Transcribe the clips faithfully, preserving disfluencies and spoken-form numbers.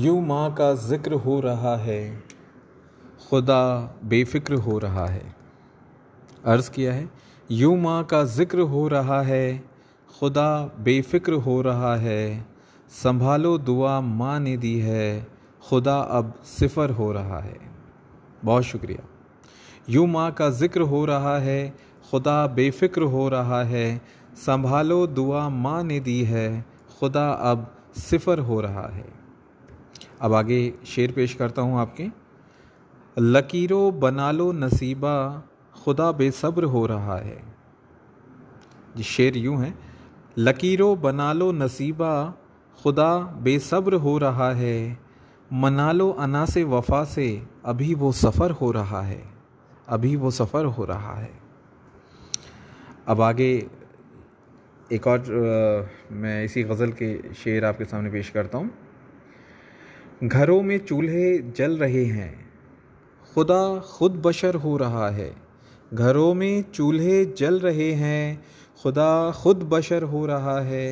यूँ माँ का ज़िक्र हो रहा है, खुदा बेफ़िक्र हो रहा है। अर्ज़ किया है, यूँ माँ का ज़िक्र हो रहा है, खुदा बेफ़िक्र हो रहा है। संभालो दुआ माँ ने दी है, खुदा अब सिफर हो रहा है। बहुत शुक्रिया। यूँ माँ का ज़िक्र हो रहा है, खुदा बेफ़िक्र हो रहा है। संभालो दुआ माँ ने दी है, खुदा अब सिफर हो रहा है। अब आगे शेर पेश करता हूँ आपके। लकीरों बना लो नसीबा, खुदा बेसब्र हो रहा है। ये शेर यूँ है, लकीरों बना लो नसीबा, खुदा बेसब्र हो रहा है। मना लो अना से वफ़ा से, अभी वो सफ़र हो रहा है, अभी वो सफ़र हो रहा है। अब आगे एक और आ, मैं इसी गज़ल के शेर आपके सामने पेश करता हूँ। घरों में चूल्हे जल रहे हैं, खुदा खुद बशर हो रहा है। घरों में चूल्हे जल रहे हैं, खुदा खुद बशर हो रहा है।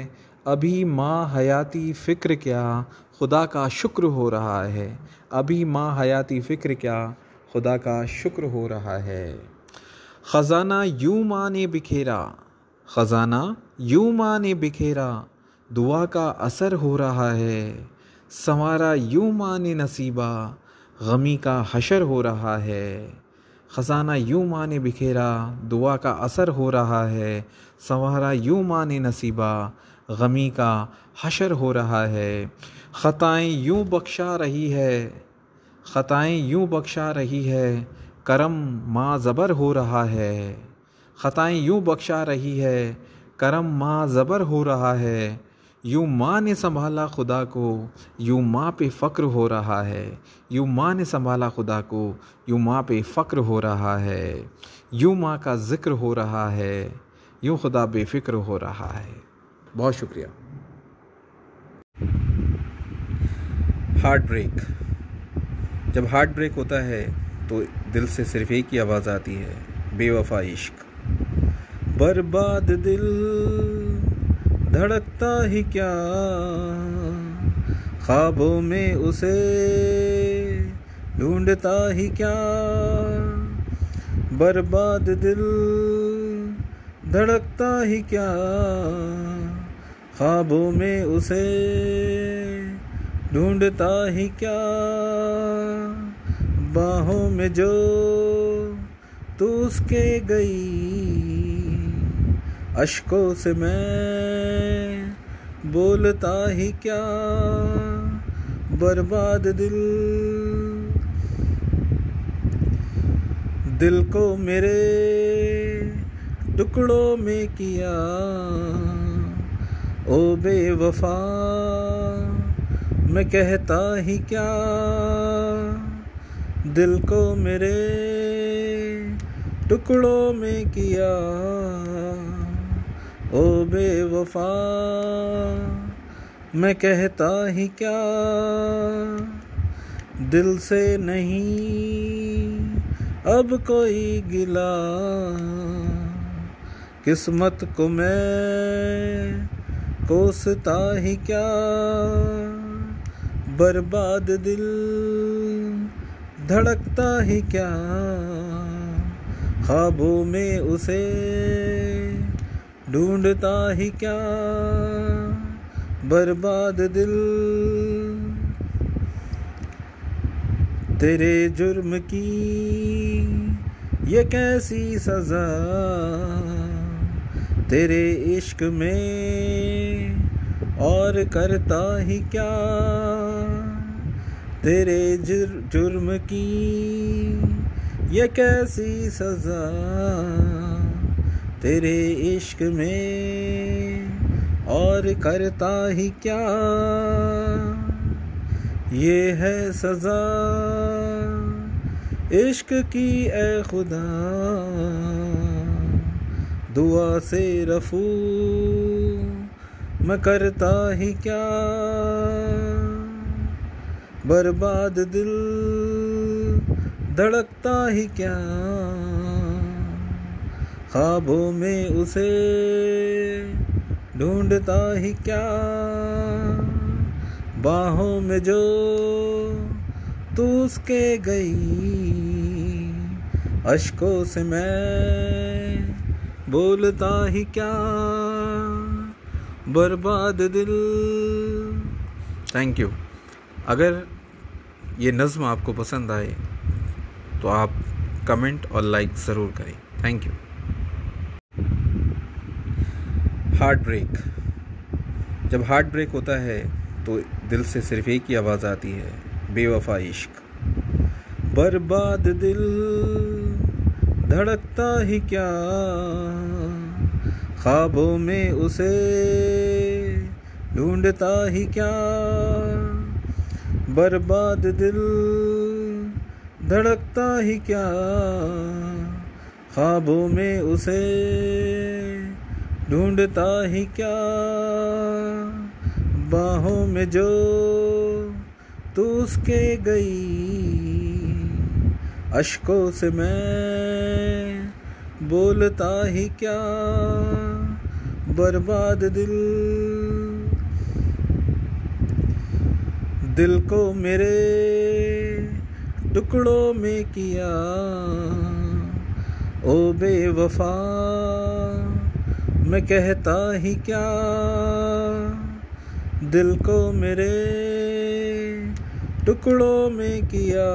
अभी माँ हयाती फ़िक्र क्या, खुदा का शुक्र हो रहा है। अभी माँ हयाती फ़िक्र क्या, खुदा का शुक्र हो रहा है। ख़ज़ाना यूँ माँ ने बिखेरा, ख़ज़ाना यूँ माँ ने बिखेरा। दुआ का असर हो रहा है, संवारा यूँ माँ ने नसीबा। गमी का हशर हो रहा है। ख़ज़ाना यूँ माँ ने बिखेरा, दुआ का असर हो रहा है। संवारा यूँ माँ ने नसीबा, गमी का हशर हो रहा है। ख़ताएँ यूँ बख्शा रही है, ख़ताएँ यूँ बख्शा रही है। करम माँ ज़बर हो रहा है। ख़ताएँ यूँ बख्शा रही है, करम माँ ज़बर हो रहा है। यूँ माँ ने संभाला खुदा को, यूँ माँ पे फ़क्र हो रहा है। यूँ माँ ने संभाला खुदा को, यूँ माँ पे फ़क्र हो रहा है। यूँ माँ का ज़िक्र हो रहा है, यूँ खुदा बेफ़िक्र हो रहा है। बहुत शुक्रिया। Heart break. जब हार्ट ब्रेक होता है तो दिल से सिर्फ एक ही आवाज़ आती है, बेवफा इश्क। बर्बाद दिल धड़कता ही क्या, ख्वाबों में उसे ढूंढता ही क्या। बर्बाद दिल धड़कता ही क्या, ख्वाबों में उसे ढूंढता ही क्या। बाहों में जो तू उसके गई, अश्कों से मैं बोलता ही क्या। बर्बाद दिल दिल को मेरे टुकड़ों में किया। ओ बेवफा मैं कहता ही क्या। दिल को मेरे टुकड़ों में किया। ओ बेवफा मैं कहता ही क्या। दिल से नहीं अब कोई गिला, किस्मत को मैं कोसता ही क्या। बर्बाद दिल धड़कता ही क्या, ख्वाबों में उसे ढूंढता ही क्या। बर्बाद दिल तेरे जुर्म की ये कैसी सज़ा, तेरे इश्क में और करता ही क्या। तेरे जुर्म की ये कैसी सज़ा, तेरे इश्क में और करता ही क्या। ये है सज़ा इश्क की ए खुदा, दुआ से रफू मैं करता ही क्या। बर्बाद दिल धड़कता ही क्या, ख्वाबों में उसे ढूंढता ही क्या। बाहों में जो तू उसके गई, अश्कों से मैं बोलता ही क्या, बर्बाद दिल। Thank you. अगर ये नज़्म आपको पसंद आए तो आप कमेंट और लाइक ज़रूर करें। Thank you. Heart break. जब हार्ट ब्रेक होता है तो दिल से सिर्फ एक ही आवाज़ आती है, बेवफा इश्क। बर्बाद दिल धड़कता ही क्या, ख्वाबों में उसे ढूंढता ही क्या, बर्बाद दिल धड़कता ही क्या, ख्वाबों में उसे ढूंढता ही क्या, बाहों में जो तू उसके गई, अश्कों से मैं बोलता ही क्या, बर्बाद दिल। दिल को मेरे टुकड़ों में किया, ओ बेवफा मैं कहता ही क्या, दिल को मेरे टुकड़ों में किया,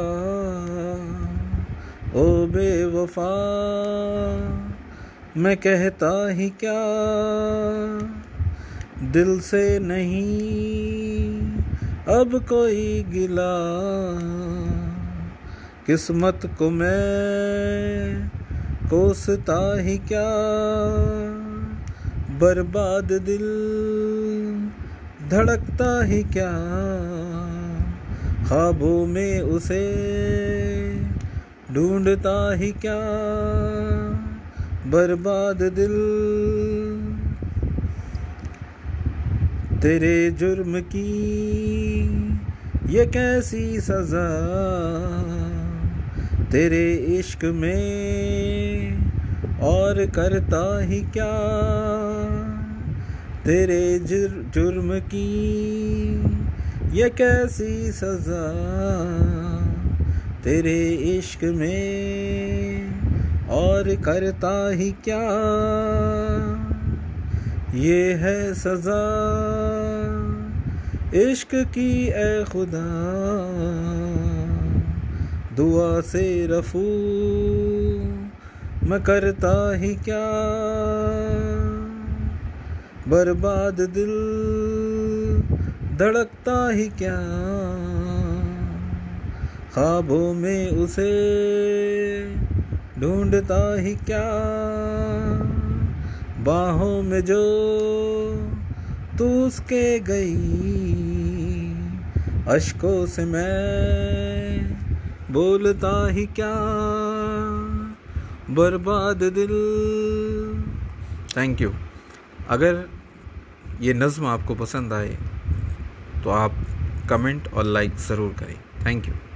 ओ बेवफा मैं कहता ही क्या, दिल से नहीं अब कोई गिला, किस्मत को मैं कोसता ही क्या, बर्बाद दिल धड़कता ही क्या, ख्वाबों में उसे ढूंढता ही क्या, बर्बाद दिल। तेरे जुर्म की ये कैसी सजा, तेरे इश्क में और करता ही क्या, तेरे जुर, जुर्म की ये कैसी सज़ा, तेरे इश्क में और करता ही क्या, ये है सज़ा इश्क की ए खुदा, दुआ से रफू मैं करता ही क्या, बर्बाद दिल धड़कता ही क्या, ख्वाबों में उसे ढूंढता ही क्या, बाहों में जो तू उसके गई, अश्कों से मैं बोलता ही क्या, बर्बाद दिल। Thank you. अगर ये नज़्म आपको पसंद आए तो आप कमेंट और लाइक ज़रूर करें। Thank you.